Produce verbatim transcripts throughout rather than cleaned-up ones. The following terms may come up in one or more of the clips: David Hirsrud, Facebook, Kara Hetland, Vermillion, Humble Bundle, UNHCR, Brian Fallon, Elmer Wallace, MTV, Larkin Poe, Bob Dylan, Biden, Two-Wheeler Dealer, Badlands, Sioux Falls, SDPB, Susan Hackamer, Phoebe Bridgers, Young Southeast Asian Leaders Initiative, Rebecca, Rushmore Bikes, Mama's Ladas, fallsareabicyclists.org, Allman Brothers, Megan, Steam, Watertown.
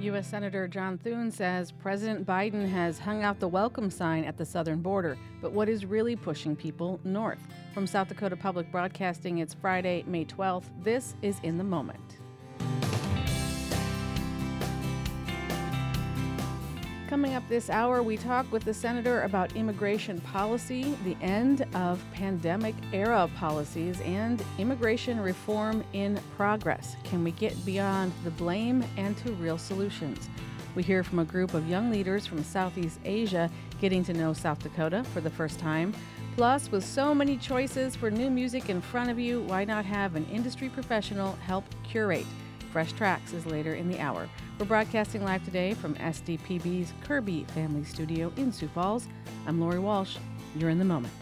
U S Senator John Thune says President Biden has hung out the welcome sign at the southern border, but what is really pushing people north? From South Dakota Public Broadcasting, it's Friday, May twelfth. This is In the Moment. Coming up this hour, we talk with the senator about immigration policy, the end of pandemic-era policies, and immigration reform in progress. Can we get beyond the blame and to real solutions? We hear from a group of young leaders from Southeast Asia getting to know South Dakota for the first time. Plus, with so many choices for new music in front of you, why not have an industry professional help curate? Fresh Tracks is later in the hour. We're broadcasting live today from S D P B's Kirby Family Studio in Sioux Falls. I'm Lori Walsh. You're in the moment.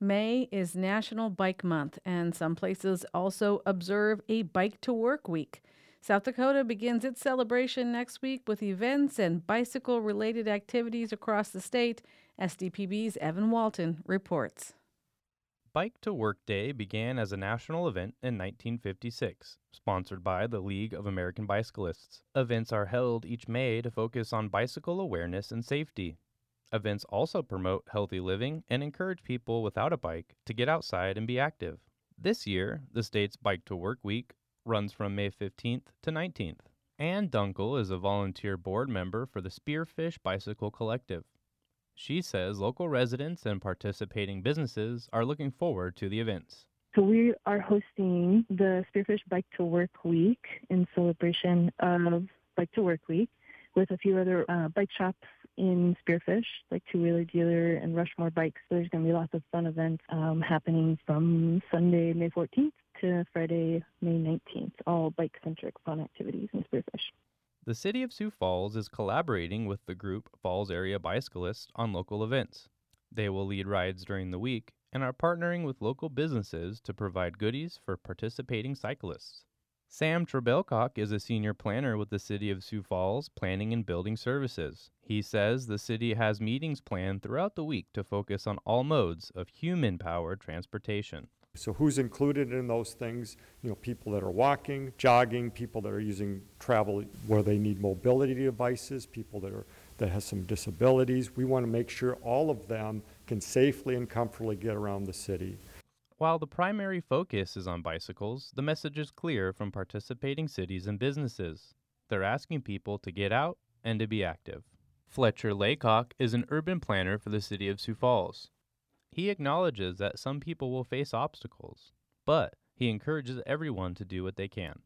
May is National Bike Month, and some places also observe a Bike to Work Week. South Dakota begins its celebration next week with events and bicycle-related activities across the state. S D P B's Evan Walton reports. Bike to Work Day began as a national event in nineteen fifty-six, sponsored by the League of American Bicyclists. Events are held each May to focus on bicycle awareness and safety. Events also promote healthy living and encourage people without a bike to get outside and be active. This year, the state's Bike to Work Week runs from May fifteenth to nineteenth. Ann Dunkel is a volunteer board member for the Spearfish Bicycle Collective. She says local residents and participating businesses are looking forward to the events. So we are hosting the Spearfish Bike to Work Week in celebration of Bike to Work Week with a few other uh, bike shops in Spearfish, like Two-Wheeler Dealer and Rushmore Bikes. So there's going to be lots of fun events um, happening from Sunday, May fourteenth to Friday, May nineteenth, all bike-centric fun activities in Spearfish. The city of Sioux Falls is collaborating with the group Falls Area Bicyclists on local events. They will lead rides during the week and are partnering with local businesses to provide goodies for participating cyclists. Sam Trebelcock is a senior planner with the city of Sioux Falls Planning and Building Services. He says the city has meetings planned throughout the week to focus on all modes of human-powered transportation. So who's included in those things? You know, people that are walking, jogging, people that are using travel where they need mobility devices, people that are that has some disabilities. We want to make sure all of them can safely and comfortably get around the city. While the primary focus is on bicycles, the message is clear from participating cities and businesses. They're asking people to get out and to be active. Fletcher Laycock is an urban planner for the city of Sioux Falls. He acknowledges that some people will face obstacles, but he encourages everyone to do what they can.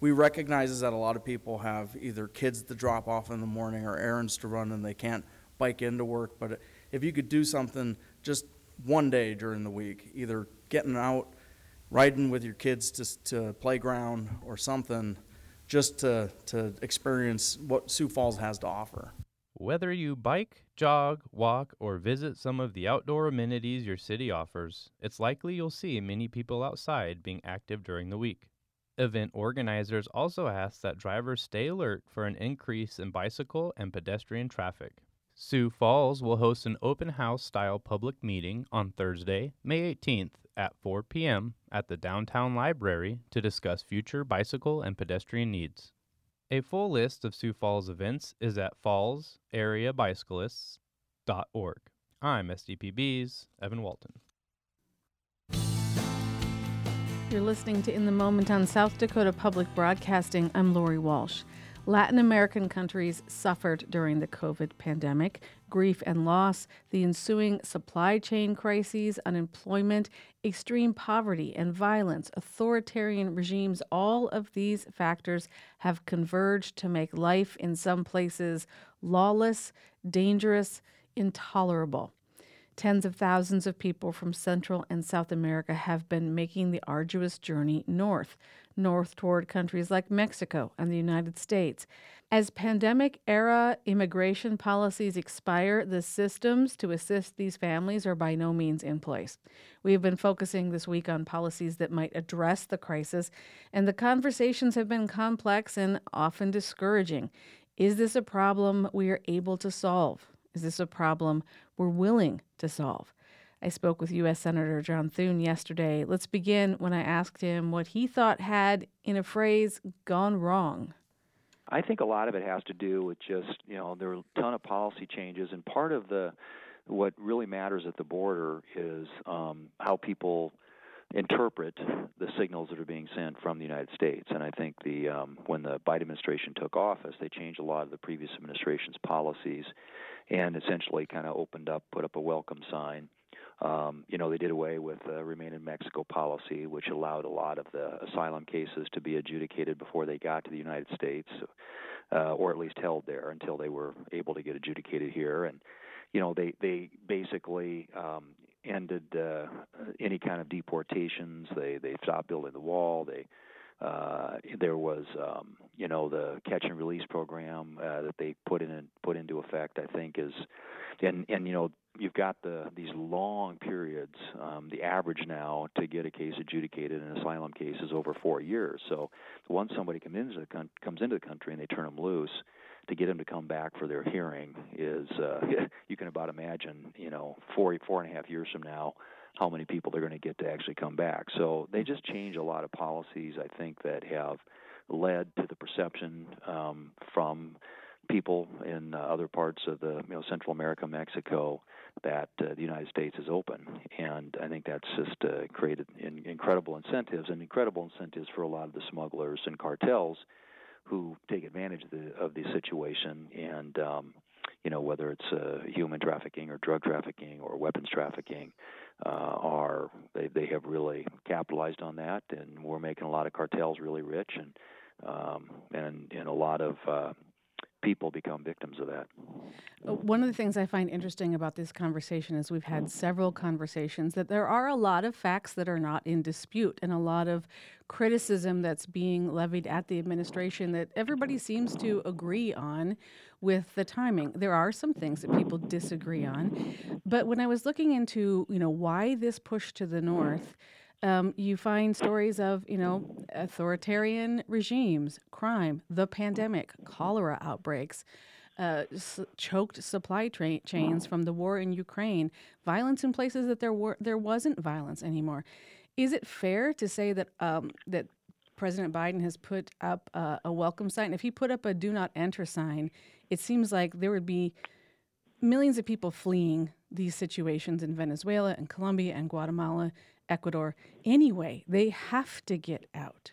We recognize that a lot of people have either kids to drop off in the morning or errands to run and they can't bike into work, but if you could do something just one day during the week, either getting out, riding with your kids to, to playground or something, just to, to experience what Sioux Falls has to offer. Whether you bike, jog, walk, or visit some of the outdoor amenities your city offers, it's likely you'll see many people outside being active during the week. Event organizers also ask that drivers stay alert for an increase in bicycle and pedestrian traffic. Sioux Falls will host an open house-style public meeting on Thursday, May eighteenth at four p.m. at the downtown library to discuss future bicycle and pedestrian needs. A full list of Sioux Falls events is at falls area bicyclists dot org. I'm S D P B's Evan Walton. You're listening to In the Moment on South Dakota Public Broadcasting. I'm Lori Walsh. Latin American countries suffered during the COVID pandemic. Grief and loss, the ensuing supply chain crises, unemployment, extreme poverty and violence, authoritarian regimes, all of these factors have converged to make life in some places lawless, dangerous, intolerable. Tens of thousands of people from Central and South America have been making the arduous journey north, north toward countries like Mexico and the United States. As pandemic-era immigration policies expire, the systems to assist these families are by no means in place. We have been focusing this week on policies that might address the crisis, and the conversations have been complex and often discouraging. Is this a problem we are able to solve? Is this a problem we're willing to solve? I spoke with U S Senator John Thune yesterday. Let's begin when I asked him what he thought had, in a phrase, gone wrong. I think a lot of it has to do with just, you know, there were a ton of policy changes, and part of the what really matters at the border is um, how people interpret the signals that are being sent from the United States. And I think the um, when the Biden administration took office, they changed a lot of the previous administration's policies and essentially kind of opened up, put up a welcome sign. Um, you know, they did away with the Remain in Mexico policy, which allowed a lot of the asylum cases to be adjudicated before they got to the United States, uh, or at least held there until they were able to get adjudicated here. And, you know, they, they basically um, ended uh, any kind of deportations. They, they stopped building the wall. They uh, there was, um, you know, the catch and release program uh, that they put in put into effect, I think, is and, and you know, you've got the these long periods. Um, the average now to get a case adjudicated in an asylum case is over four years. So once somebody comes into the con- comes into the country and they turn them loose, to get them to come back for their hearing is uh, you can about imagine, you know, four four and a half years from now, how many people they're going to get to actually come back. So they just change a lot of policies, I think, that have led to the perception um, from people in uh, other parts of the you know, Central America, Mexico, that uh, the United States is open. And I think that's just uh, created in, incredible incentives and incredible incentives for a lot of the smugglers and cartels who take advantage of the, of the situation. And, um, you know, whether it's uh, human trafficking or drug trafficking or weapons trafficking, uh, are they, they have really capitalized on that. And we're making a lot of cartels really rich, and um, and, and a lot of uh, people become victims of that. One of the things I find interesting about this conversation is we've had several conversations that there are a lot of facts that are not in dispute and a lot of criticism that's being levied at the administration that everybody seems to agree on with the timing. There are some things that people disagree on. But when I was looking into, you know, why this push to the north, Um, you find stories of, you know, authoritarian regimes, crime, the pandemic, cholera outbreaks, uh, s- choked supply tra- chains from the war in Ukraine, violence in places that there were there wasn't violence anymore. Is it fair to say that um, that President Biden has put up uh, a welcome sign? If he put up a do not enter sign, it seems like there would be millions of people fleeing these situations in Venezuela and Colombia and Guatemala, Ecuador. Anyway, they have to get out.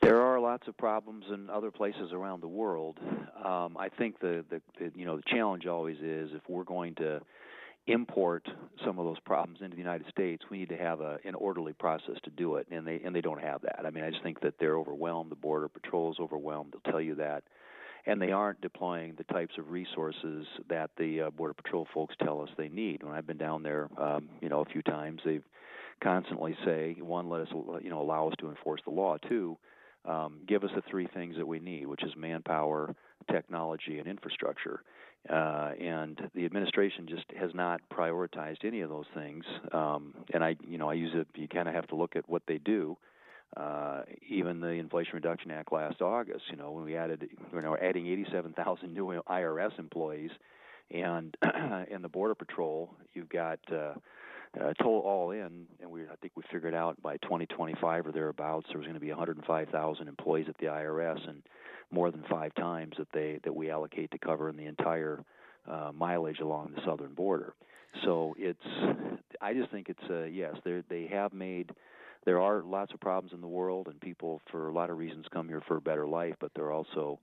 There are lots of problems in other places around the world. Um, I think the, the, the you know the challenge always is if we're going to import some of those problems into the United States, we need to have a, an orderly process to do it, and they and they don't have that. I mean, I just think that they're overwhelmed. The Border Patrol is overwhelmed. They'll tell you that. And they aren't deploying the types of resources that the uh, Border Patrol folks tell us they need. When I've been down there, um, you know, a few times, they've constantly say, one, let us, you know, allow us to enforce the law. Two, um, give us the three things that we need, which is manpower, technology, and infrastructure. Uh, and the administration just has not prioritized any of those things. Um, and I, you know, I use it. You kind of have to look at what they do. Uh, even the Inflation Reduction Act last August, you know, when we added, you know, adding eighty-seven thousand new I R S employees, and in the Border Patrol, you've got uh, uh, total all in, and we I think we figured out by twenty twenty-five or thereabouts, there was going to be one hundred five thousand employees at the I R S, and more than five times that they that we allocate to cover in the entire uh, mileage along the southern border. So it's, I just think it's uh, yes, they they have made. There are lots of problems in the world, and people, for a lot of reasons, come here for a better life. But there are also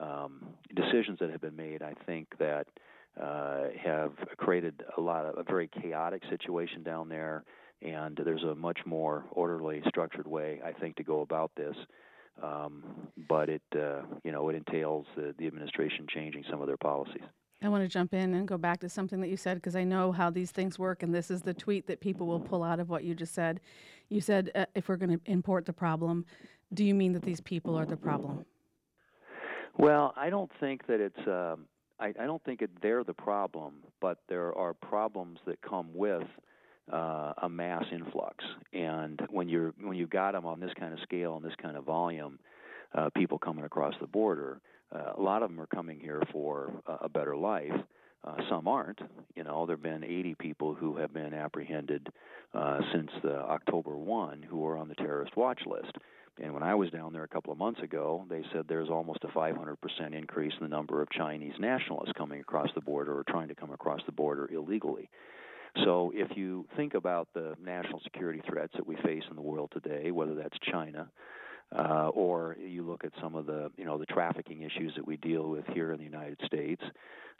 um, decisions that have been made, I think, that uh, have created a lot of a very chaotic situation down there. And there's a much more orderly, structured way, I think, to go about this. Um, but it, uh, you know, it entails the, the administration changing some of their policies. I want to jump in and go back to something that you said, because I know how these things work, and this is the tweet that people will pull out of what you just said. You said, uh, if we're going to import the problem, do you mean that these people are the problem? Well, I don't think that it's um, – I, I don't think it, they're the problem, but there are problems that come with uh, a mass influx. And when you're when you've got them on this kind of scale and this kind of volume, uh, people coming across the border – Uh, a lot of them are coming here for uh, a better life, Uh, some aren't. You know, there have been eighty people who have been apprehended uh, since the October first who are on the terrorist watch list. And when I was down there a couple of months ago, they said there's almost a five hundred percent increase in the number of Chinese nationalists coming across the border or trying to come across the border illegally. So if you think about the national security threats that we face in the world today, whether that's China, Uh, or you look at some of the, you know, the trafficking issues that we deal with here in the United States,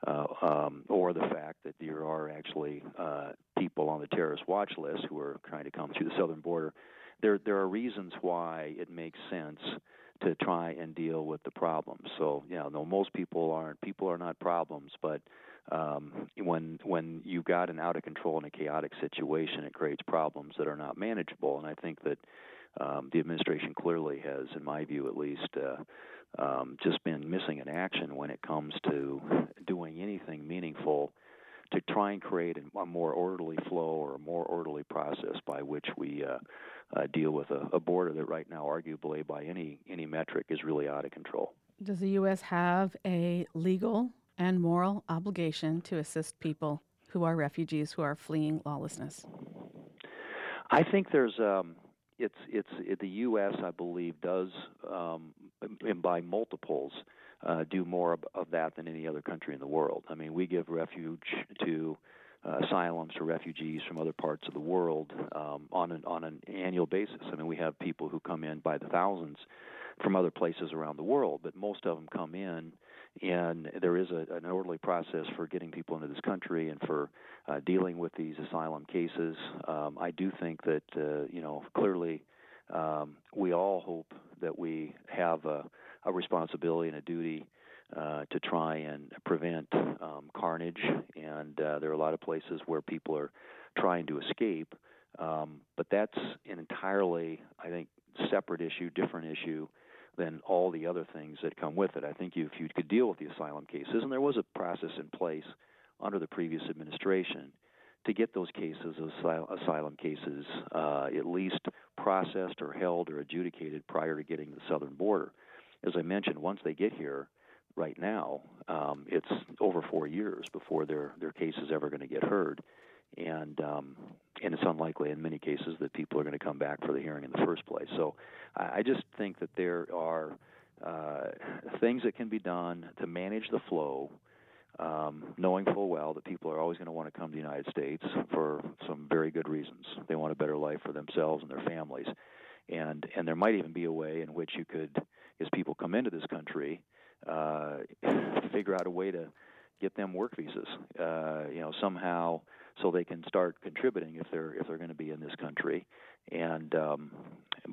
uh, um, or the fact that there are actually uh, people on the terrorist watch list who are trying to come through the southern border. There, there are reasons why it makes sense to try and deal with the problem. So, you know, no, most people aren't. People are not problems, but um, when when you've got an out of control and a chaotic situation, it creates problems that are not manageable. And I think that. Um, the administration clearly has, in my view at least, uh, um, just been missing in action when it comes to doing anything meaningful to try and create a more orderly flow or a more orderly process by which we uh, uh, deal with a, a border that right now, arguably by any, any metric, is really out of control. Does the U S have a legal and moral obligation to assist people who are refugees who are fleeing lawlessness? I think there's... Um, It's it's it, the U S, I believe, does, um, and by multiples, uh, do more of, of that than any other country in the world. I mean, we give refuge to uh, asylums to refugees from other parts of the world um, on an on an annual basis. I mean, we have people who come in by the thousands from other places around the world, but most of them come in, and there is a, an orderly process for getting people into this country and for uh, dealing with these asylum cases. Um, I do think that, uh, you know, clearly um, we all hope that we have a, a responsibility and a duty uh, to try and prevent um, carnage, and uh, there are a lot of places where people are trying to escape, um, but that's an entirely, I think, separate issue, different issue, than all the other things that come with it. I think if you could deal with the asylum cases, and there was a process in place under the previous administration to get those cases, asylum cases, uh, at least processed or held or adjudicated prior to getting to the southern border. As I mentioned, once they get here right now, um, it's over four years before their, their case is ever going to get heard. And um, and it's unlikely in many cases that people are going to come back for the hearing in the first place. So I, I just think that there are uh, things that can be done to manage the flow, um, knowing full well that people are always going to want to come to the United States for some very good reasons. They want a better life for themselves and their families. And, and there might even be a way in which you could, as people come into this country, uh, figure out a way to get them work visas, uh, you know, somehow, so they can start contributing if they're if they're going to be in this country. And um,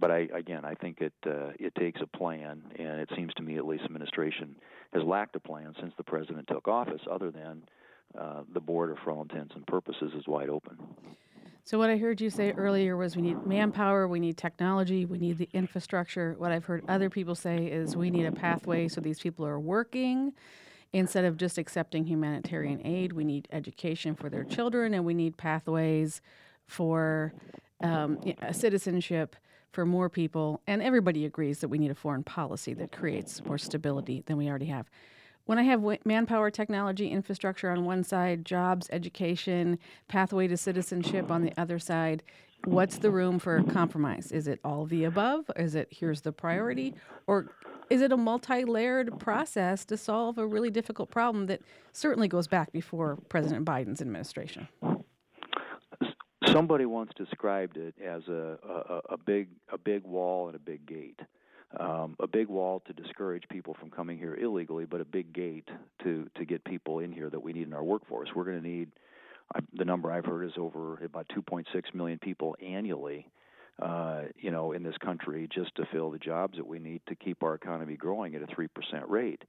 but I, again, I think it uh, it takes a plan, and it seems to me at least administration has lacked a plan since the president took office. Other than uh, the border, for all intents and purposes, is wide open. So what I heard you say earlier was we need manpower, we need technology, we need the infrastructure. What I've heard other people say is we need a pathway so these people are working. Instead of just accepting humanitarian aid, we need education for their children, and we need pathways for um, citizenship for more people. And everybody agrees that we need a foreign policy that creates more stability than we already have. When I have w- manpower, technology, infrastructure on one side, jobs, education, pathway to citizenship on the other side, what's the room for compromise? Is it all the above? Is it here's the priority? Or is it a multi-layered process to solve a really difficult problem that certainly goes back before President Biden's administration? Somebody once described it as a, a, a big a big wall and a big gate. Um, a big wall to discourage people from coming here illegally, but a big gate to, to get people in here that we need in our workforce. We're going to need, uh, the number I've heard is over about two point six million people annually, uh, you know, in this country just to fill the jobs that we need to keep our economy growing at a three percent rate.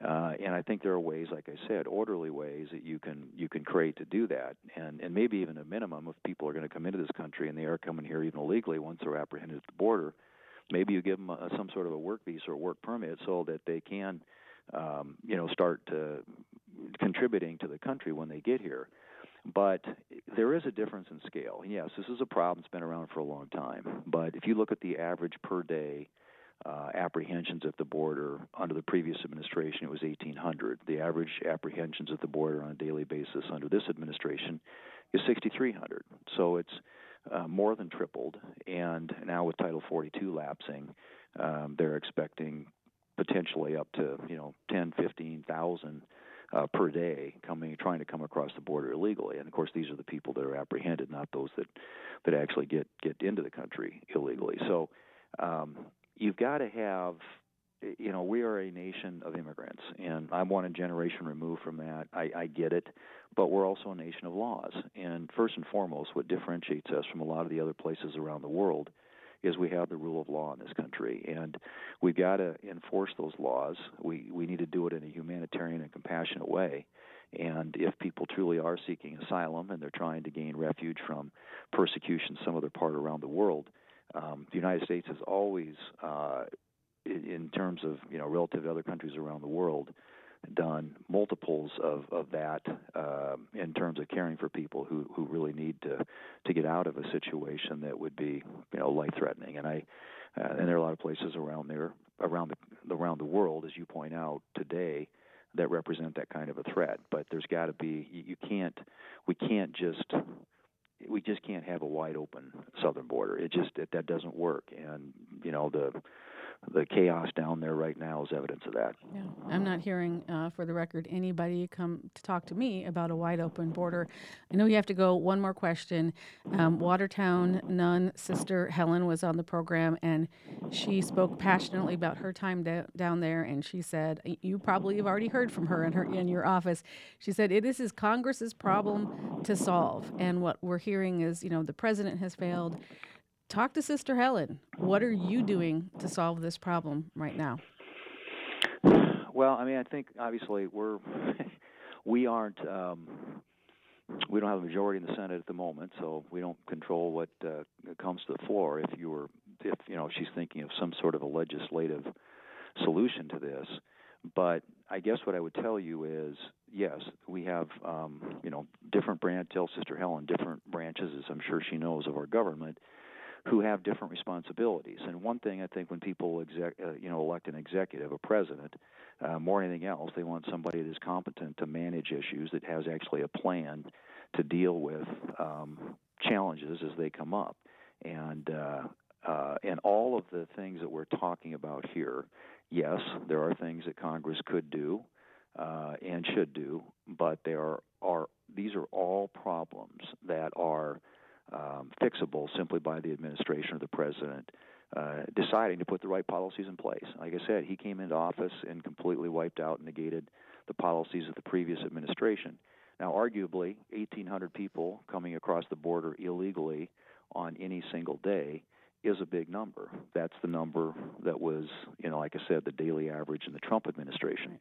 Uh, and I think there are ways, like I said, orderly ways that you can you can create to do that. And, and maybe even a minimum if people are going to come into this country and they are coming here even illegally once they're apprehended at the border. Maybe you give them a, some sort of a work visa or work permit so that they can, um, you know, start to contributing to the country when they get here. But there is a difference in scale. Yes, this is a problem that's been around for a long time. But if you look at the average per day uh, apprehensions at the border. Under the previous administration, it was eighteen hundred. The average apprehensions at the border on a daily basis under this administration is sixty-three hundred. So it's uh, more than tripled. And now with Title forty-two lapsing, um, they're expecting potentially up to, you know, ten, fifteen thousand uh, per day coming, trying to come across the border illegally. And of course, these are the people that are apprehended, not those that, that actually get, get into the country illegally. So um, you've got to have, you know, we are a nation of immigrants, and I'm one generation removed from that. I, I get it, but we're also a nation of laws. And first and foremost, what differentiates us from a lot of the other places around the world is we have the rule of law in this country, and we've got to enforce those laws. We we need to do it in a humanitarian and compassionate way. And if people truly are seeking asylum and they're trying to gain refuge from persecution some other part around the world, um, the United States has always, uh, in terms of, you know, relative to other countries around the world, done multiples of, of that uh, in terms of caring for people who, who really need to, to get out of a situation that would be, you know, life-threatening. And I uh, and there are a lot of places around there, around the around the world, as you point out today, that represent that kind of a threat. But there's got to be, you can't, we can't just, we just can't have a wide open southern border. It just, it, that doesn't work. And, you know, the the chaos down there right now is evidence of that. Yeah. I'm not hearing, uh, for the record, anybody come to talk to me about a wide open border. I know you have to go. One more question. Um, Watertown nun Sister Helen was on the program, and she spoke passionately about her time da- down there, and she said, you probably have already heard from her in, her in your office. She said, this is Congress's problem to solve, and what we're hearing is, you know, the president has failed. Talk to Sister Helen. What are you doing to solve this problem right now? Well, I mean, I think obviously we're we aren't um, we don't have a majority in the Senate at the moment, so we don't control what uh, comes to the floor. If you were, if you know, she's thinking of some sort of a legislative solution to this. But I guess what I would tell you is, yes, we have, um, you know, different branches, tell Sister Helen, different branches, as I'm sure she knows, of our government, who have different responsibilities. And one thing I think when people, exec, uh, you know, elect an executive, a president, uh, more than anything else, they want somebody that is competent to manage issues, that has actually a plan to deal with um, challenges as they come up. And uh, uh, and all of the things that we're talking about here, yes, there are things that Congress could do uh, and should do, but there are, are these are all problems that are um, fixable simply by the administration or the president uh, deciding to put the right policies in place. Like I said, he came into office and completely wiped out and negated the policies of the previous administration. Now, arguably, eighteen hundred people coming across the border illegally on any single day is a big number. That's the number that was, you know, like I said, the daily average in the Trump administration.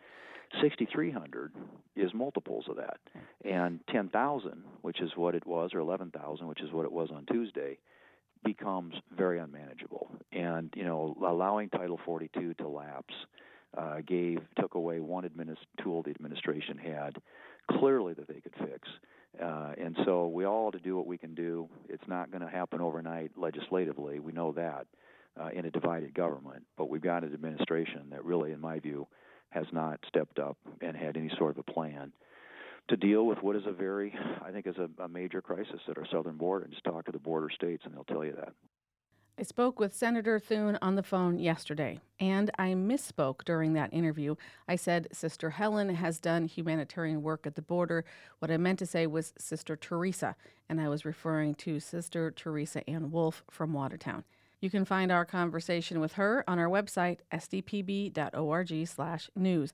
sixty-three hundred is multiples of that. And ten thousand, which is what it was, or eleven thousand, which is what it was on Tuesday, becomes very unmanageable. And, you know, allowing Title forty-two to lapse uh, gave, took away one administ- tool the administration had clearly that they could fix. Uh, and so we all ought to do what we can do. It's not going to happen overnight legislatively. We know that uh, in a divided government. But we've got an administration that really, in my view, has not stepped up and had any sort of a plan to deal with what is a very, I think, is a, a major crisis at our southern border. And just talk to the border states, and they'll tell you that. I spoke with Senator Thune on the phone yesterday, and I misspoke during that interview. I said Sister Helen has done humanitarian work at the border. What I meant to say was Sister Teresa, and I was referring to Sister Teresa Ann Wolf from Watertown. You can find our conversation with her on our website, sdpb.org slash news.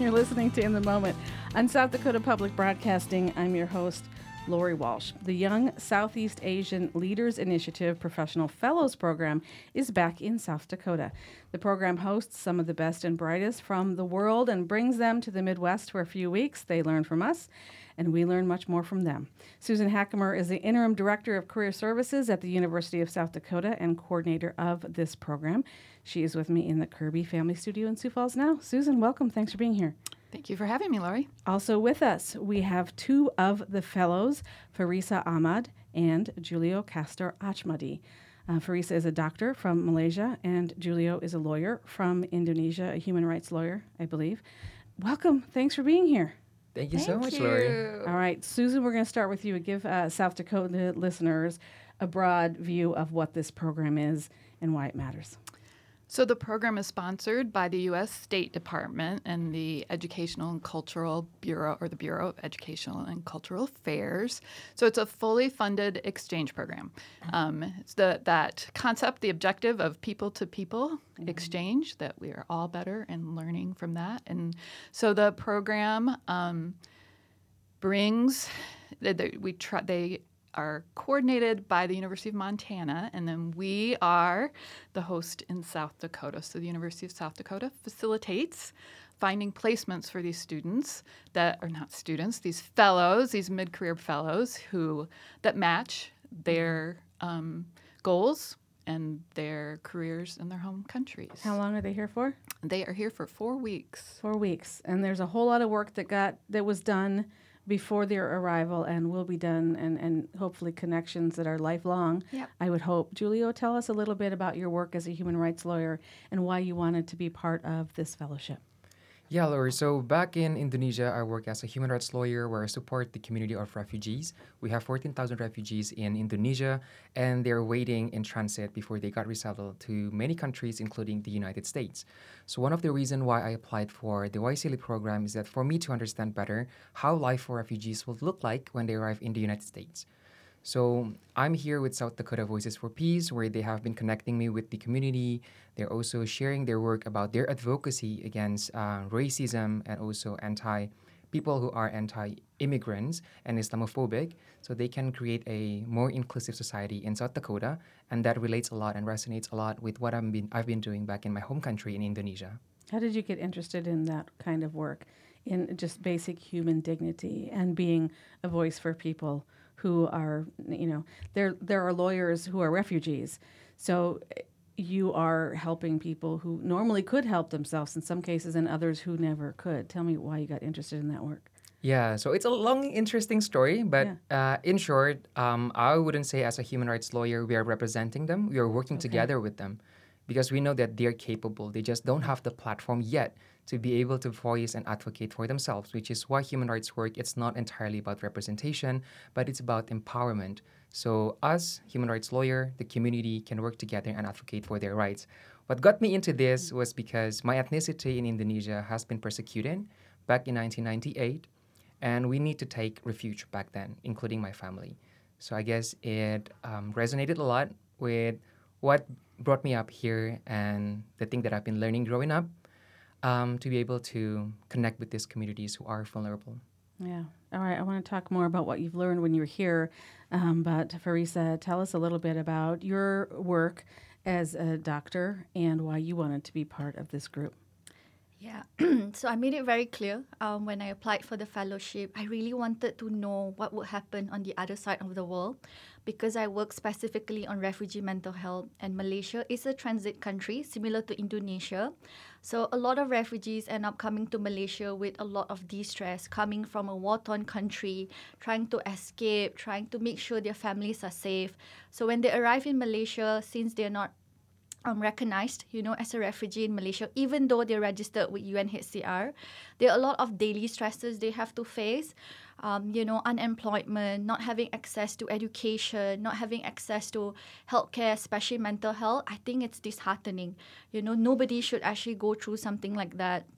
You're listening to In the Moment on South Dakota Public Broadcasting. I'm your host, Lori Walsh. The Young Southeast Asian Leaders Initiative Professional Fellows Program is back in South Dakota. The program hosts some of the best and brightest from the world and brings them to the Midwest for a few weeks. They learn from us, and we learn much more from them. Susan Hackamer is the Interim Director of Career Services at the University of South Dakota and coordinator of this program. She is with me in the Kirby Family Studio in Sioux Falls now. Susan, welcome. Thanks for being here. Thank you for having me, Lori. Also with us, we have two of the fellows, Farisa Ahmad and Julio Castor Achmadi. Uh, Farisa is a doctor from Malaysia, and Julio is a lawyer from Indonesia, a human rights lawyer, I believe. Welcome. Thanks for being here. Thank you Thank so much, you. Lori. All right, Susan, we're going to start with you and give uh, South Dakota listeners a broad view of what this program is and why it matters. So the program is sponsored by the U S State Department and the Educational and Cultural Bureau, or the Bureau of Educational and Cultural Affairs. So it's a fully funded exchange program. Um, it's the, that concept, the objective of people-to-people mm-hmm. exchange, that we are all better and learning from that. And so the program um, brings, they, they, we try, they are coordinated by the University of Montana, and then we are the host in South Dakota. So the University of South Dakota facilitates finding placements for these students that are not students, these fellows, these mid-career fellows who that match their um, goals and their careers in their home countries. How long are they here for? They are here for four weeks. Four weeks, and there's a whole lot of work that got that was done before their arrival and will be done, and, and hopefully connections that are lifelong, yep. I would hope. Julio, tell us a little bit about your work as a human rights lawyer and why you wanted to be part of this fellowship. Yeah, Lori. So back in Indonesia, I work as a human rights lawyer where I support the community of refugees. We have fourteen thousand refugees in Indonesia, and they're waiting in transit before they got resettled to many countries, including the United States. So one of the reasons why I applied for the Y C L E program is that for me to understand better how life for refugees will look like when they arrive in the United States. So I'm here with South Dakota Voices for Peace, where they have been connecting me with the community. They're also sharing their work about their advocacy against uh, racism and also anti people who are anti-immigrants and Islamophobic, so they can create a more inclusive society in South Dakota. And that relates a lot and resonates a lot with what I've been, I've been doing back in my home country in Indonesia. How did you get interested in that kind of work, in just basic human dignity and being a voice for people who are, you know, there there are lawyers who are refugees. So you are helping people who normally could help themselves in some cases and others who never could. Tell me why you got interested in that work. Yeah, so it's a long, interesting story, but yeah. uh, in short, um, I wouldn't say as a human rights lawyer we are representing them. We are working okay. together with them because we know that they're capable. They just don't have the platform yet to be able to voice and advocate for themselves, which is why human rights work, it's not entirely about representation, but it's about empowerment. So us, human rights lawyer, the community can work together and advocate for their rights. What got me into this was because my ethnicity in Indonesia has been persecuted back in nineteen ninety-eight, and we need to take refuge back then, including my family. So I guess it um, resonated a lot with what brought me up here and the thing that I've been learning growing up. Um, to be able to connect with these communities who are vulnerable. Yeah. All right. I want to talk more about what you've learned when you were here. Um, but Farisa, tell us a little bit about your work as a doctor and why you wanted to be part of this group. Yeah. So I made it very clear um, when I applied for the fellowship. I really wanted to know what would happen on the other side of the world because I work specifically on refugee mental health, and Malaysia is a transit country similar to Indonesia. So a lot of refugees end up coming to Malaysia with a lot of distress, coming from a war-torn country, trying to escape, trying to make sure their families are safe. So when they arrive in Malaysia, since they're not Um, recognized, you know, as a refugee in Malaysia, even though they're registered with U N H C R, there are a lot of daily stresses they have to face. Um, you know, unemployment, not having access to education, not having access to healthcare, especially mental health. I think it's disheartening. You know, nobody should actually go through something like that.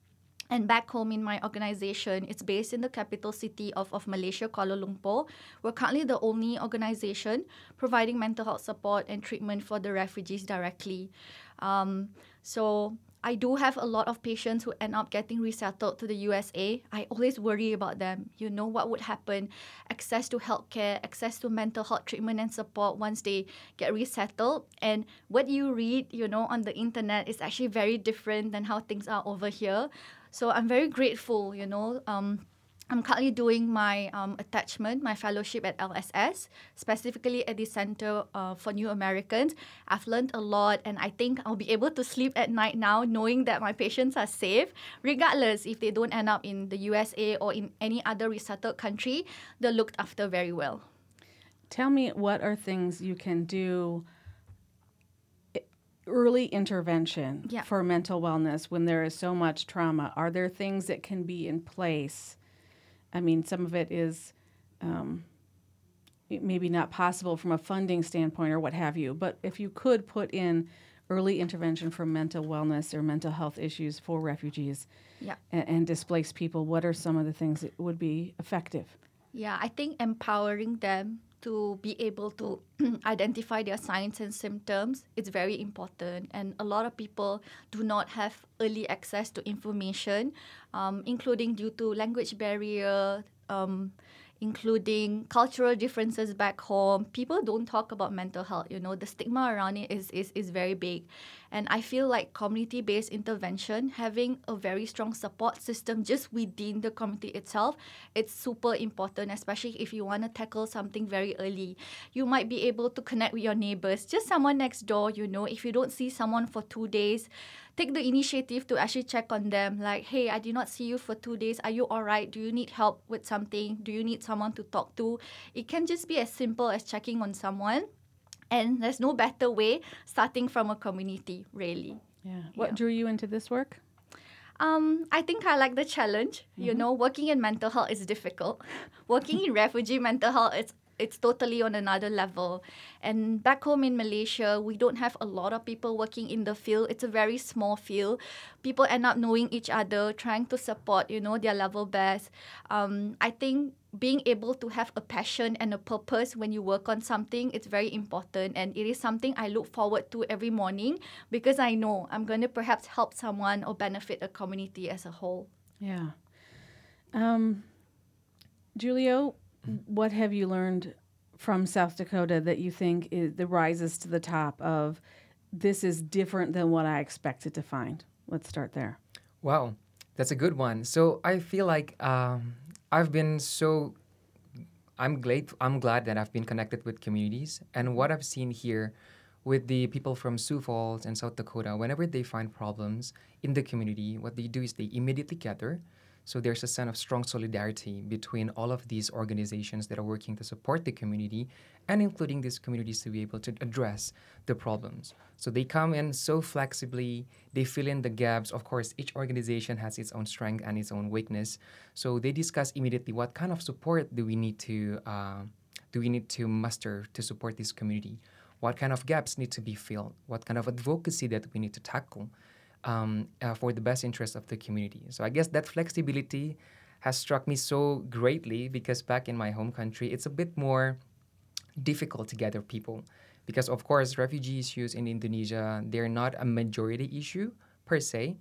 And back home in my organization, it's based in the capital city of, of Malaysia, Kuala Lumpur. We're currently the only organization providing mental health support and treatment for the refugees directly. Um, so I do have a lot of patients who end up getting resettled to the U S A. I always worry about them. You know, what would happen? Access to healthcare, access to mental health treatment and support once they get resettled. And what you read, you know, on the internet is actually very different than how things are over here. So I'm very grateful, you know. Um, I'm currently doing my um, attachment, my fellowship at L S S, specifically at the Center uh, for New Americans. I've learned a lot, and I think I'll be able to sleep at night now knowing that my patients are safe, regardless if they don't end up in the U S A or in any other resettled country. They're looked after very well. Tell me, what are things you can do, early intervention yeah. for mental wellness when there is so much trauma? Are there things that can be in place? I mean, some of it is um, maybe not possible from a funding standpoint or what have you, but if you could put in early intervention for mental wellness or mental health issues for refugees yeah. and, and displaced people, what are some of the things that would be effective? Yeah, I think empowering them to be able to identify their signs and symptoms is very important. And a lot of people do not have early access to information, um, including due to language barrier, um, including cultural differences back home. People don't talk about mental health. You know, the stigma around it is, is, is very big. And I feel like community-based intervention, having a very strong support system just within the community itself, it's super important, especially if you want to tackle something very early. You might be able to connect with your neighbors, just someone next door, you know. If you don't see someone for two days, take the initiative to actually check on them. Like, hey, I did not see you for two days. Are you all right? Do you need help with something? Do you need someone to talk to? It can just be as simple as checking on someone. And there's no better way starting from a community, really. Yeah. What yeah. drew you into this work? Um, I think I like the challenge. Mm-hmm. You know, working in mental health is difficult. Working in refugee mental health is It's totally on another level. And back home in Malaysia, we don't have a lot of people working in the field. It's a very small field. People end up knowing each other, trying to support, you know, their level best. Um, I think being able to have a passion and a purpose when you work on something, it's very important. And it is something I look forward to every morning because I know I'm going to perhaps help someone or benefit a community as a whole. Yeah. Um, Julio, what have you learned from South Dakota that you think is, that rises to the top of, this is different than what I expected to find? Let's start there. Wow, that's a good one. So I feel like um, I've been so, I'm glad, I'm glad that I've been connected with communities. And what I've seen here with the people from Sioux Falls and South Dakota, whenever they find problems in the community, what they do is they immediately gather. So there's a sense of strong solidarity between all of these organizations that are working to support the community and including these communities to be able to address the problems. So they come in so flexibly, they fill in the gaps. Of course, each organization has its own strength and its own weakness. So they discuss immediately what kind of support do we need to uh, do we need to muster to support this community? What kind of gaps need to be filled? What kind of advocacy that we need to tackle? Um, uh, for the best interest of the community. So I guess that flexibility has struck me so greatly because back in my home country, it's a bit more difficult to gather people because, of course, refugee issues in Indonesia, they're not a majority issue per se.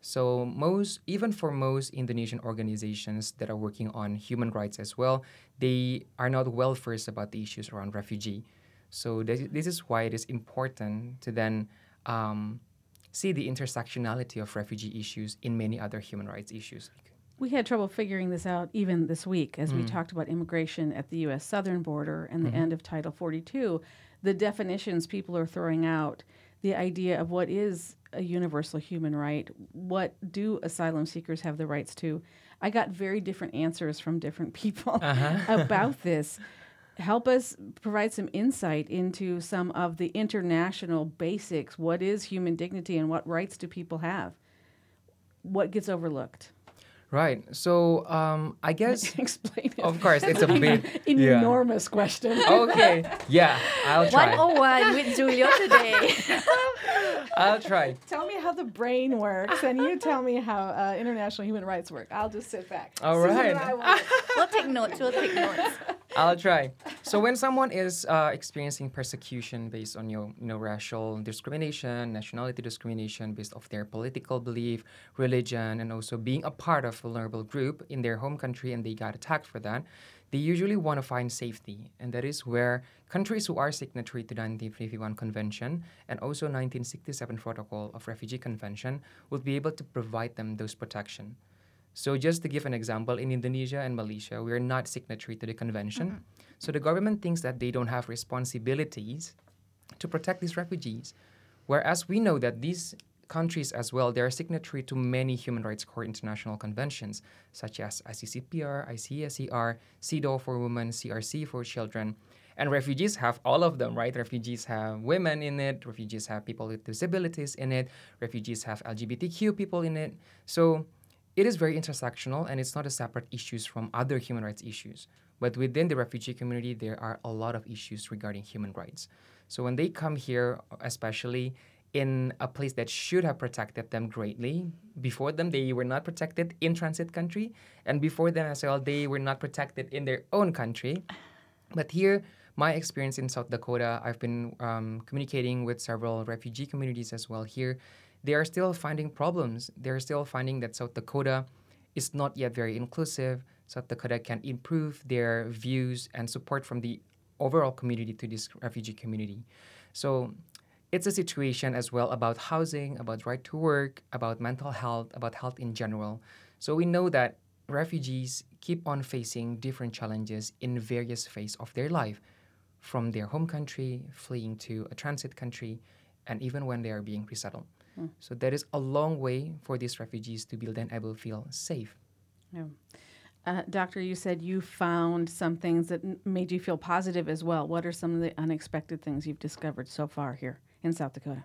So most, even for most Indonesian organizations that are working on human rights as well, they are not well versed about the issues around refugee. So this, this is why it is important to then um, see the intersectionality of refugee issues in many other human rights issues. We had trouble figuring this out even this week as mm. we talked about immigration at the U S southern border and the mm-hmm. end of Title forty-two. The definitions people are throwing out, the idea of what is a universal human right, what do asylum seekers have the rights to. I got very different answers from different people uh-huh. about this. Help us provide some insight into some of the international basics. What is human dignity and what rights do people have? What gets overlooked? Right. So um, I guess... Explain it. Of course, it's a big... An yeah. enormous question. Okay. Yeah, I'll try. one oh one with Julio today. I'll try. Tell me how the brain works, and you tell me how uh, international human rights work. I'll just sit back. All right. We'll take notes. We'll take notes. I'll try. So when someone is uh, experiencing persecution based on your, you know, racial discrimination, nationality discrimination, based off their political belief, religion, and also being a part of a vulnerable group in their home country, and they got attacked for that, they usually want to find safety. And that is where countries who are signatory to the nineteen fifty-one Convention and also nineteen sixty-seven Protocol of Refugee Convention will be able to provide them those protection. So just to give an example, in Indonesia and Malaysia, we are not signatory to the convention. Mm-hmm. So the government thinks that they don't have responsibilities to protect these refugees. Whereas we know that these countries as well, they are signatory to many human rights core international conventions, such as I C C P R, I C S C R, C E D A W for women, C R C for children. And refugees have all of them, right? Refugees have women in it. Refugees have people with disabilities in it. Refugees have L G B T Q people in it. So it is very intersectional, and it's not a separate issue from other human rights issues. But within the refugee community, there are a lot of issues regarding human rights. So when they come here, especially in a place that should have protected them greatly, before them, they were not protected in transit country. And before them as well, they were not protected in their own country. But here, my experience in South Dakota, I've been um, communicating with several refugee communities as well here. They are still finding problems. They're still finding that South Dakota is not yet very inclusive. South Dakota can improve their views and support from the overall community to this refugee community. So it's a situation as well about housing, about right to work, about mental health, about health in general. So we know that refugees keep on facing different challenges in various phases of their life, from their home country, fleeing to a transit country, and even when they are being resettled. Mm. So that is a long way for these refugees to build and able to feel safe. Yeah. Uh, Doctor, you said you found some things that n- made you feel positive as well. What are some of the unexpected things you've discovered so far here in South Dakota?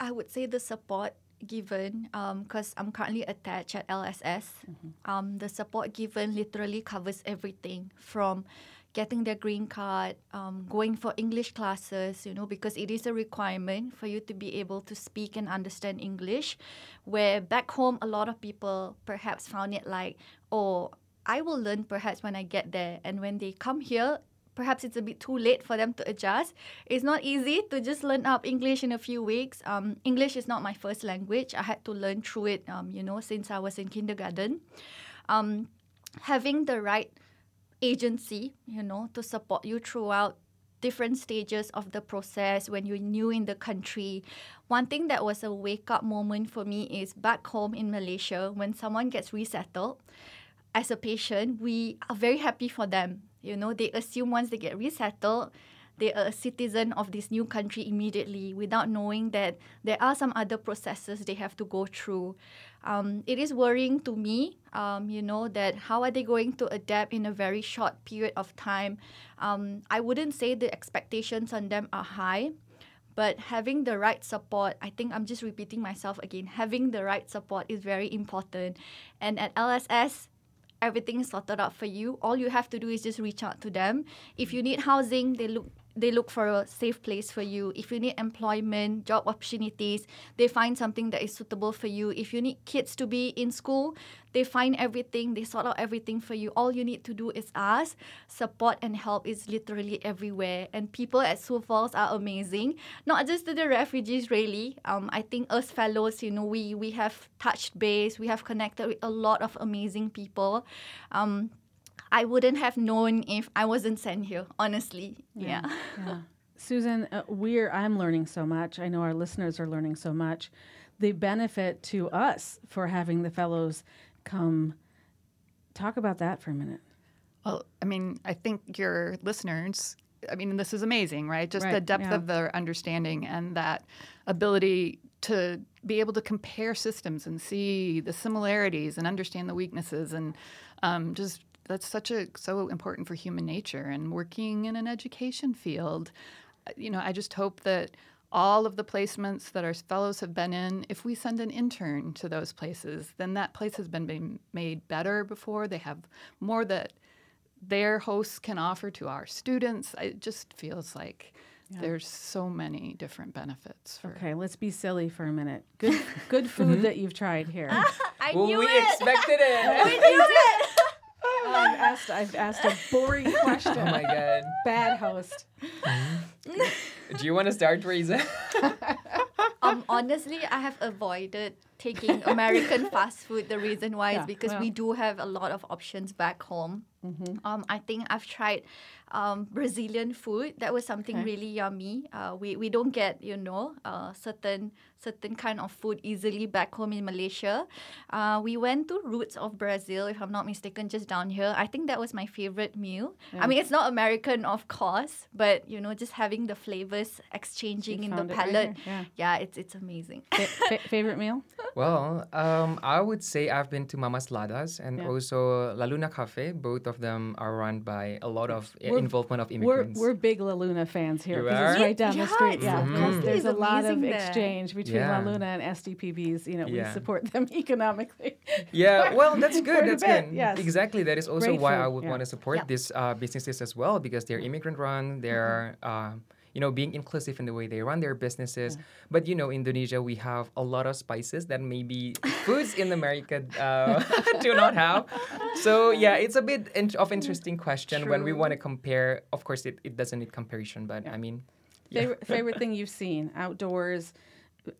I would say the support given, because um, I'm currently attached at L S S. Mm-hmm. Um, the support given literally covers everything from getting their green card, um, going for English classes, you know, because it is a requirement for you to be able to speak and understand English, where back home, a lot of people perhaps found it like, oh, I will learn perhaps when I get there. And when they come here, perhaps it's a bit too late for them to adjust. It's not easy to just learn up English in a few weeks. Um, English is not my first language. I had to learn through it, um, you know, since I was in kindergarten. Um, having the right agency, you know, to support you throughout different stages of the process when you're new in the country. One thing that was a wake-up moment for me is back home in Malaysia, when someone gets resettled, as a patient, we are very happy for them. You know, they assume once they get resettled, they are a citizen of this new country immediately, without knowing that there are some other processes they have to go through. Um, it is worrying to me, um, you know, that how are they going to adapt in a very short period of time? Um, I wouldn't say the expectations on them are high, but having the right support, I think I'm just repeating myself again, having the right support is very important. And at L S S, everything is sorted out for you. All you have to do is just reach out to them. If you need housing, they look they look for a safe place for you. If you need employment, job opportunities, they find something that is suitable for you. If you need kids to be in school, they find everything. They sort out everything for you. All you need to do is ask. Support and help is literally everywhere. And people at Sioux Falls are amazing. Not just to the refugees, really. Um, I think us fellows, you know, we, we have touched base. We have connected with a lot of amazing people. Um, I wouldn't have known if I wasn't sent here, honestly. Yeah. yeah. yeah. Susan, uh, we're I'm learning so much. I know our listeners are learning so much. The benefit to us for having the fellows come, talk about that for a minute. Well, I mean, I think your listeners, I mean, this is amazing, right? Just right. the depth yeah. of their understanding and that ability to be able to compare systems and see the similarities and understand the weaknesses and um, just that's such a so important for human nature and working in an education field. You know, I just hope that all of the placements that our fellows have been in, if we send an intern to those places, then that place has been made better before. They have more that their hosts can offer to our students. It just feels like yeah. there's so many different benefits. For okay, let's be silly for a minute. Good good food mm-hmm. that you've tried here. I well, knew we it! Expected it! We knew it! Oh, I've asked I've asked a boring question. Oh my god. Bad host. Do you want to start, Teresa? Um, honestly, I have avoided taking American fast food. The reason why yeah, is because well. we do have a lot of options back home. Mm-hmm. Um, I think I've tried um, Brazilian food. That was something okay. really yummy. Uh, we, we don't get, you know, uh, certain certain kind of food easily back home in Malaysia. Uh, we went to Roots of Brazil, if I'm not mistaken, just down here. I think that was my favorite meal. Yeah. I mean, it's not American, of course, but, you know, just having the flavors exchanging you in the palate. Right yeah. yeah, it's it's amazing. F- fa- favorite meal? Well, um, I would say I've been to Mama's Ladas and yeah. also La Luna Cafe, both of them are run by a lot of we're, involvement of immigrants. We're, we're big La Luna fans here because it's right down yeah, the street. Yeah, mm-hmm. There's a lot of exchange between yeah. La Luna and S D P Bs. You know, we yeah. support them economically. Yeah, well, that's good. that's good. Yes. Exactly. That is also Great why food. I would yeah. want to support yeah. these uh, businesses as well, because they're immigrant-run. They're mm-hmm. uh, you know, being inclusive in the way they run their businesses. Yeah. But, you know, Indonesia, we have a lot of spices that maybe foods in America uh, do not have. So, yeah, it's a bit in- of interesting question True. When we want to compare. Of course, it, it doesn't need comparison, but yeah. I mean. Yeah. Favorite, favorite thing you've seen outdoors,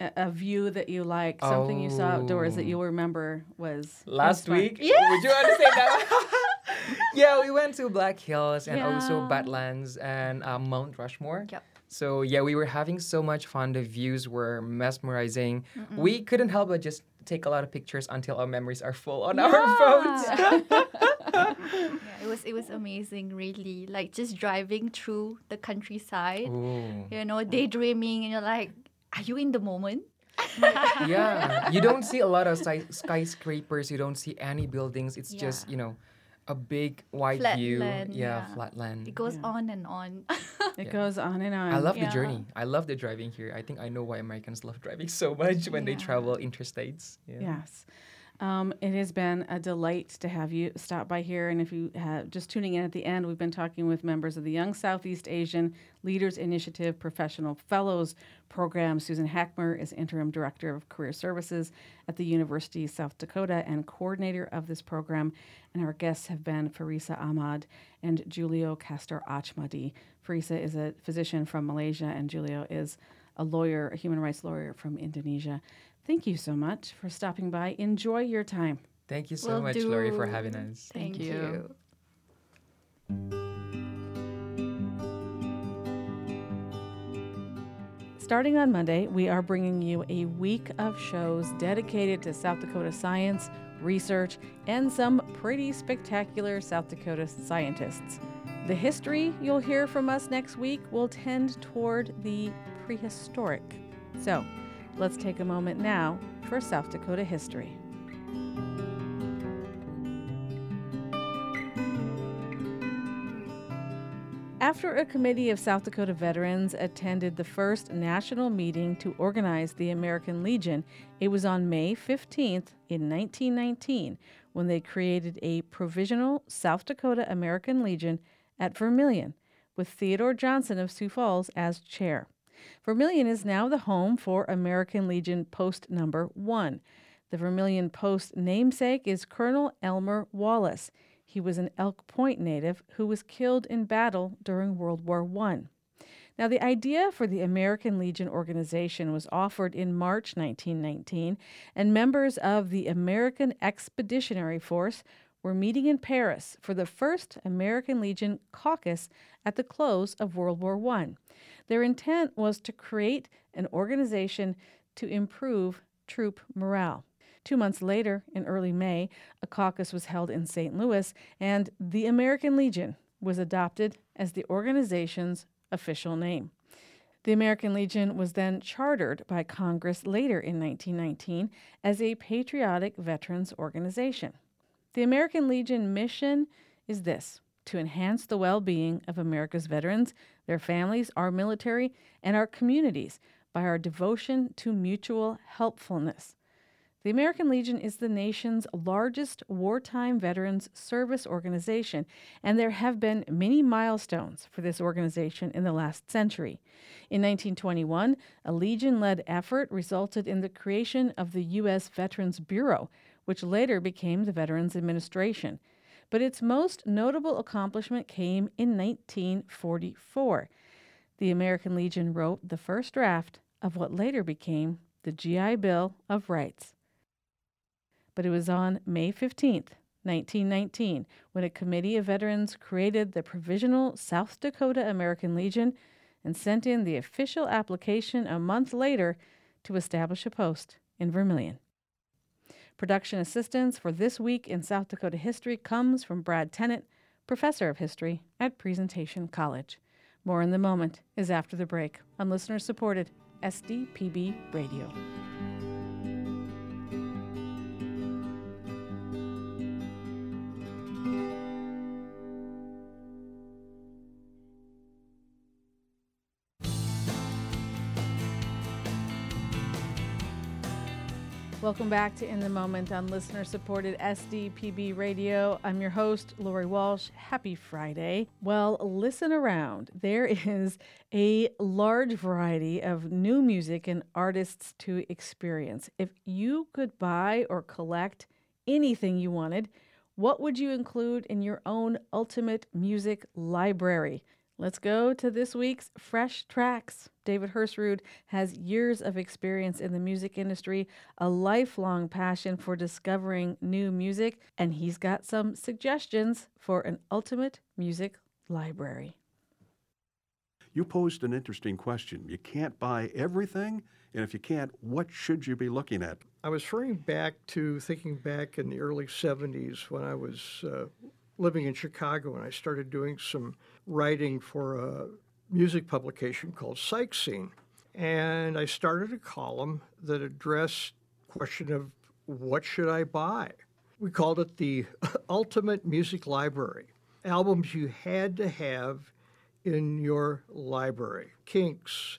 a, a view that you like, something oh. you saw outdoors that you'll remember was. Last week? Yeah. Would you want to say that? Yeah, we went to Black Hills and yeah. also Badlands and uh, Mount Rushmore. Yep. So, yeah, we were having so much fun. The views were mesmerizing. Mm-mm. We couldn't help but just take a lot of pictures until our memories are full on yeah. our phones. yeah, it was it was amazing, really. Like, just driving through the countryside, Ooh. You know, daydreaming. And you're like, are you in the moment? yeah. You don't see a lot of si- skyscrapers. You don't see any buildings. It's yeah. just, you know. A big wide flat view, land, yeah, yeah, flat land. It goes yeah. on and on. it yeah. goes on and on. I love yeah. the journey. I love the driving here. I think I know why Americans love driving so much when yeah. they travel interstates. Yeah. Yes. Um, it has been a delight to have you stop by here. And if you have just tuning in at the end, we've been talking with members of the Young Southeast Asian Leaders Initiative Professional Fellows Program. Susan Hackamer is Interim Director of Career Services at the University of South Dakota and coordinator of this program. And our guests have been Farisa Ahmad and Julio Castor Achmadi. Farisa is a physician from Malaysia, and Julio is a lawyer, a human rights lawyer from Indonesia. Thank you so much for stopping by. Enjoy your time. Thank you so Will much, do. Lori, for having us. Thank, Thank you. you. Starting on Monday, we are bringing you a week of shows dedicated to South Dakota science, research, and some pretty spectacular South Dakota scientists. The history you'll hear from us next week will tend toward the prehistoric. So, let's take a moment now for South Dakota history. After a committee of South Dakota veterans attended the first national meeting to organize the American Legion, it was on May fifteenth in nineteen nineteen when they created a provisional South Dakota American Legion at Vermillion, with Theodore Johnson of Sioux Falls as chair. Vermillion is now the home for American Legion Post Number one. The Vermillion Post namesake is Colonel Elmer Wallace. He was an Elk Point native who was killed in battle during World War One. Now, the idea for the American Legion organization was offered in March nineteen nineteen, and members of the American Expeditionary Force were meeting in Paris for the first American Legion caucus at the close of World War One. Their intent was to create an organization to improve troop morale. Two months later, in early May, a caucus was held in Saint Louis, and the American Legion was adopted as the organization's official name. The American Legion was then chartered by Congress later in nineteen nineteen as a patriotic veterans organization. The American Legion mission is this: to enhance the well-being of America's veterans, their families, our military, and our communities by our devotion to mutual helpfulness. The American Legion is the nation's largest wartime veterans service organization, and there have been many milestones for this organization in the last century. In nineteen twenty-one, a Legion-led effort resulted in the creation of the U S Veterans Bureau, which later became the Veterans Administration. But its most notable accomplishment came in nineteen forty-four. The American Legion wrote the first draft of what later became the G I Bill of Rights. But it was on May fifteenth, nineteen nineteen, when a committee of veterans created the Provisional South Dakota American Legion and sent in the official application a month later to establish a post in Vermillion. Production assistance for This Week in South Dakota History comes from Brad Tennant, professor of history at Presentation College. More in the moment is after the break on listener-supported S D P B Radio. Welcome back to In the Moment on listener-supported S D P B Radio. I'm your host, Lori Walsh. Happy Friday. Well, listen around. There is a large variety of new music and artists to experience. If you could buy or collect anything you wanted, what would you include in your own ultimate music library? Let's go to this week's Fresh Tracks. David Hirsrud has years of experience in the music industry, a lifelong passion for discovering new music, and he's got some suggestions for an ultimate music library. You posed an interesting question. You can't buy everything, and if you can't, what should you be looking at? I was referring back to thinking back in the early seventies when I was uh, living in Chicago, and I started doing some writing for a music publication called Psych Scene. And I started a column that addressed the question of what should I buy? We called it the ultimate music library. Albums you had to have in your library. Kinks,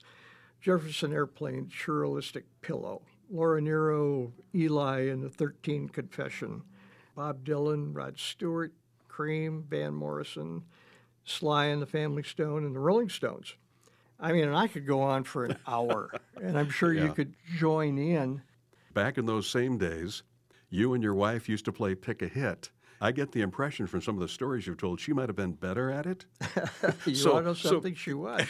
Jefferson Airplane, Surrealistic Pillow, Laura Nyro, Eli and the thirteen Confession, Bob Dylan, Rod Stewart, Cream, Van Morrison, Sly and the Family Stone, and the Rolling Stones. I mean, and I could go on for an hour, and I'm sure yeah. you could join in. Back in those same days, you and your wife used to play pick a hit. I get the impression from some of the stories you've told, she might have been better at it. you so, ought to know something so, she was.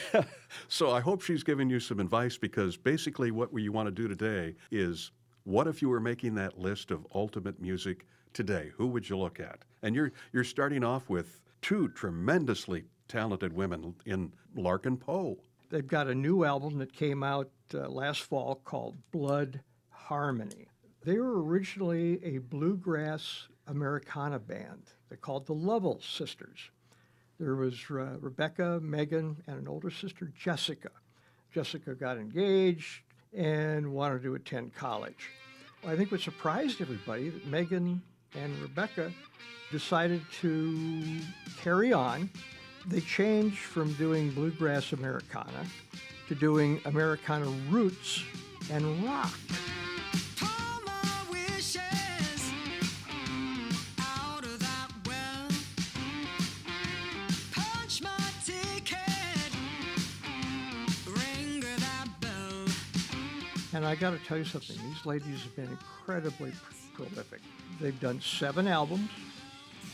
So I hope she's given you some advice, because basically what you want to do today is, what if you were making that list of ultimate music today? Who would you look at? And you're you're starting off with two tremendously talented women in Larkin Poe. They've got a new album that came out uh, last fall called Blood Harmony. They were originally a bluegrass Americana band. They're called the Lovell Sisters. There was uh, Rebecca, Megan, and an older sister, Jessica. Jessica got engaged and wanted to attend college. I think what surprised everybody that Megan and Rebecca decided to carry on. They changed from doing bluegrass Americana to doing Americana roots and rock. And I got to tell you something, these ladies have been incredibly pr- prolific. They've done seven albums,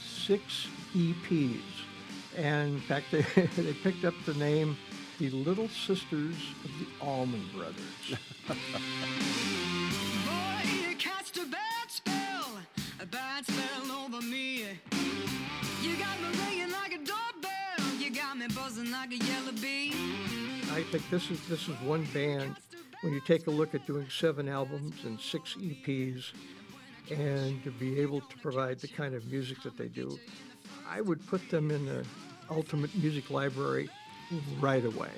six E Ps. And in fact, they, they picked up the name The Little Sisters of the Allman Brothers. Boy, you cast a bad spell, a bad spell over me. You got me ringing like a doorbell, you got me buzzing like a yellow bee. I think this is this is one band. When you take a look at doing seven albums and six E Ps and to be able to provide the kind of music that they do, I would put them in the ultimate music library right away.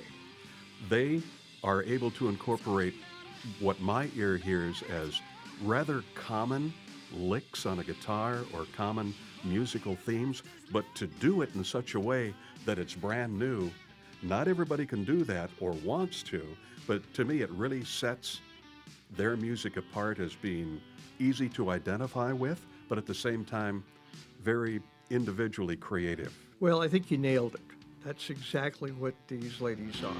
They are able to incorporate what my ear hears as rather common licks on a guitar or common musical themes, but to do it in such a way that it's brand new. Not everybody can do that or wants to, but to me, it really sets their music apart as being easy to identify with, but at the same time, very individually creative. Well, I think you nailed it. That's exactly what these ladies are.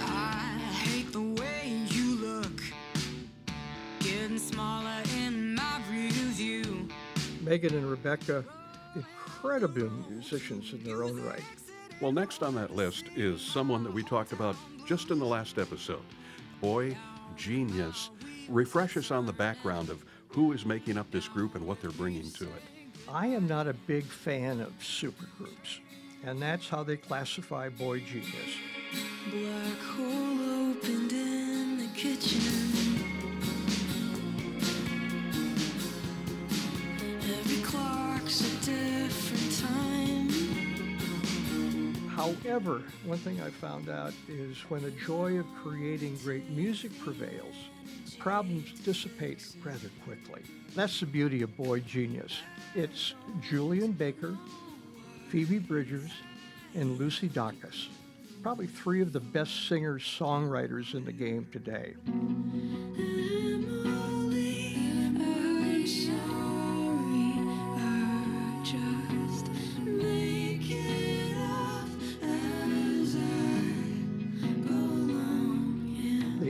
I hate the way you look, getting smaller in my review. Megan and Rebecca, incredible musicians in their own right. Well, next on that list is someone that we talked about just in the last episode, Boygenius. Refresh us on the background of who is making up this group and what they're bringing to it. I am not a big fan of supergroups, and that's how they classify Boygenius. Black hole opened in the kitchen. Every clock's a different time. However, one thing I found out is when the joy of creating great music prevails, problems dissipate rather quickly. That's the beauty of Boygenius. It's Julian Baker, Phoebe Bridgers, and Lucy Dacus. Probably three of the best singers-songwriters in the game today.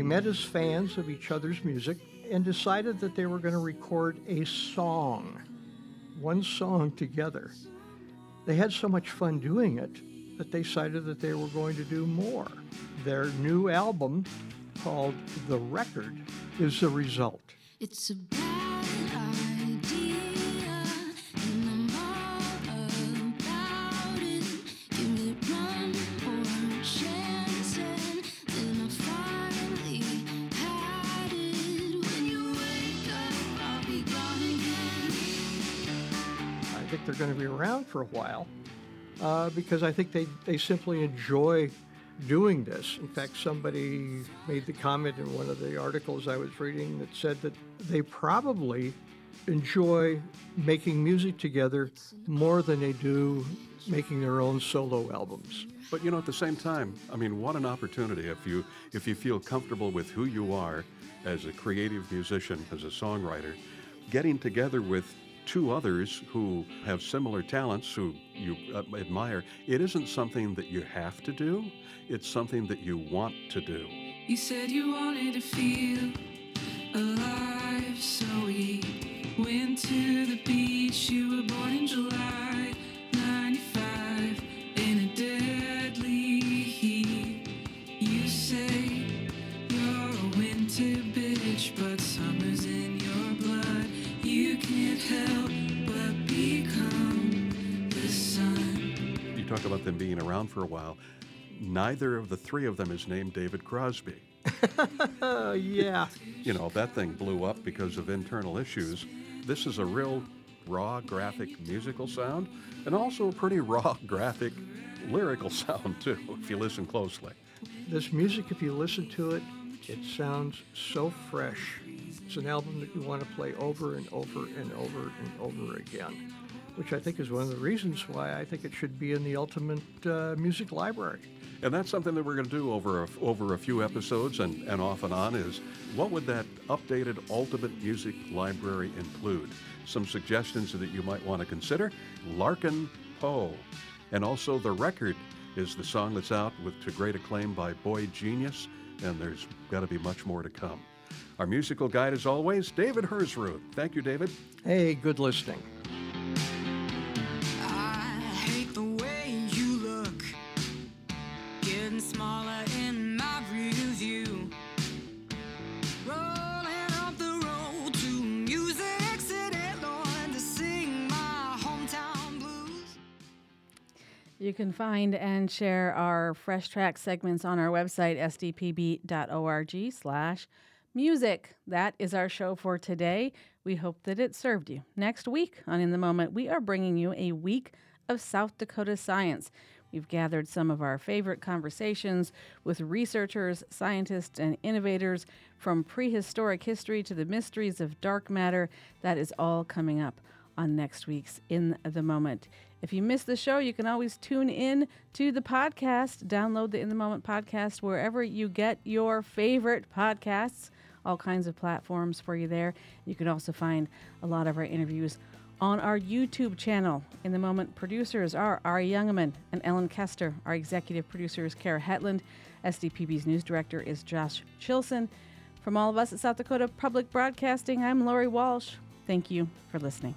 met as fans of each other's music and decided that they were going to record a song, one song together. They had so much fun doing it that they decided that they were going to do more. Their new album, called The Record, is the result. It's a bad idea, and I'm all about it. Give me one more chance, and then I finally had it. When you wake up, I'll be gone again. I think they're going to be around for a while uh, because I think they, they simply enjoy doing this. In fact, somebody made the comment in one of the articles I was reading that said that they probably enjoy making music together more than they do making their own solo albums. But, you know, at the same time, I mean, what an opportunity if you if you feel comfortable with who you are as a creative musician, as a songwriter, getting together with two others who have similar talents, who you uh, admire. It isn't something that you have to do. It's something that you want to do. You said you wanted to feel alive, so we went to the beach. You were born in July ninety-five in a deadly heat. You say you're a winter bitch, but summer's in your blood. You can't help but become the sun. You talk about them being around for a while. Neither of the three of them is named David Crosby. Yeah. You know, that thing blew up because of internal issues. This is a real raw, graphic musical sound, and also a pretty raw, graphic lyrical sound, too, if you listen closely. This music, if you listen to it, it sounds so fresh. It's an album that you want to play over and over and over and over again, which I think is one of the reasons why I think it should be in the ultimate uh, music library. And that's something that we're going to do over a, over a few episodes and, and off and on is, what would that updated ultimate music library include? Some suggestions that you might want to consider. Larkin Poe. And also The Record is the song that's out with to great acclaim by Boygenius, and there's got to be much more to come. Our musical guide, as always, David Hirsrud. Thank you, David. Hey, good listening. I hate the way you look, getting smaller in my review. Rolling up the road to Music City, Lord, to sing my hometown blues. You can find and share our Fresh Track segments on our website, s d p b dot org slash music. That is our show for today. We hope that it served you. Next week on In the Moment, we are bringing you a week of South Dakota science. We've gathered some of our favorite conversations with researchers, scientists, and innovators from prehistoric history to the mysteries of dark matter. That is all coming up on next week's In the Moment. If you missed the show, you can always tune in to the podcast. Download the In the Moment podcast wherever you get your favorite podcasts. All kinds of platforms for you there. You can also find a lot of our interviews on our YouTube channel. In the Moment producers are Ari Youngeman and Ellen Kester. Our executive producer is Kara Hetland. S D P B's news director is Josh Chilson. From all of us at South Dakota Public Broadcasting, I'm Lori Walsh. Thank you for listening.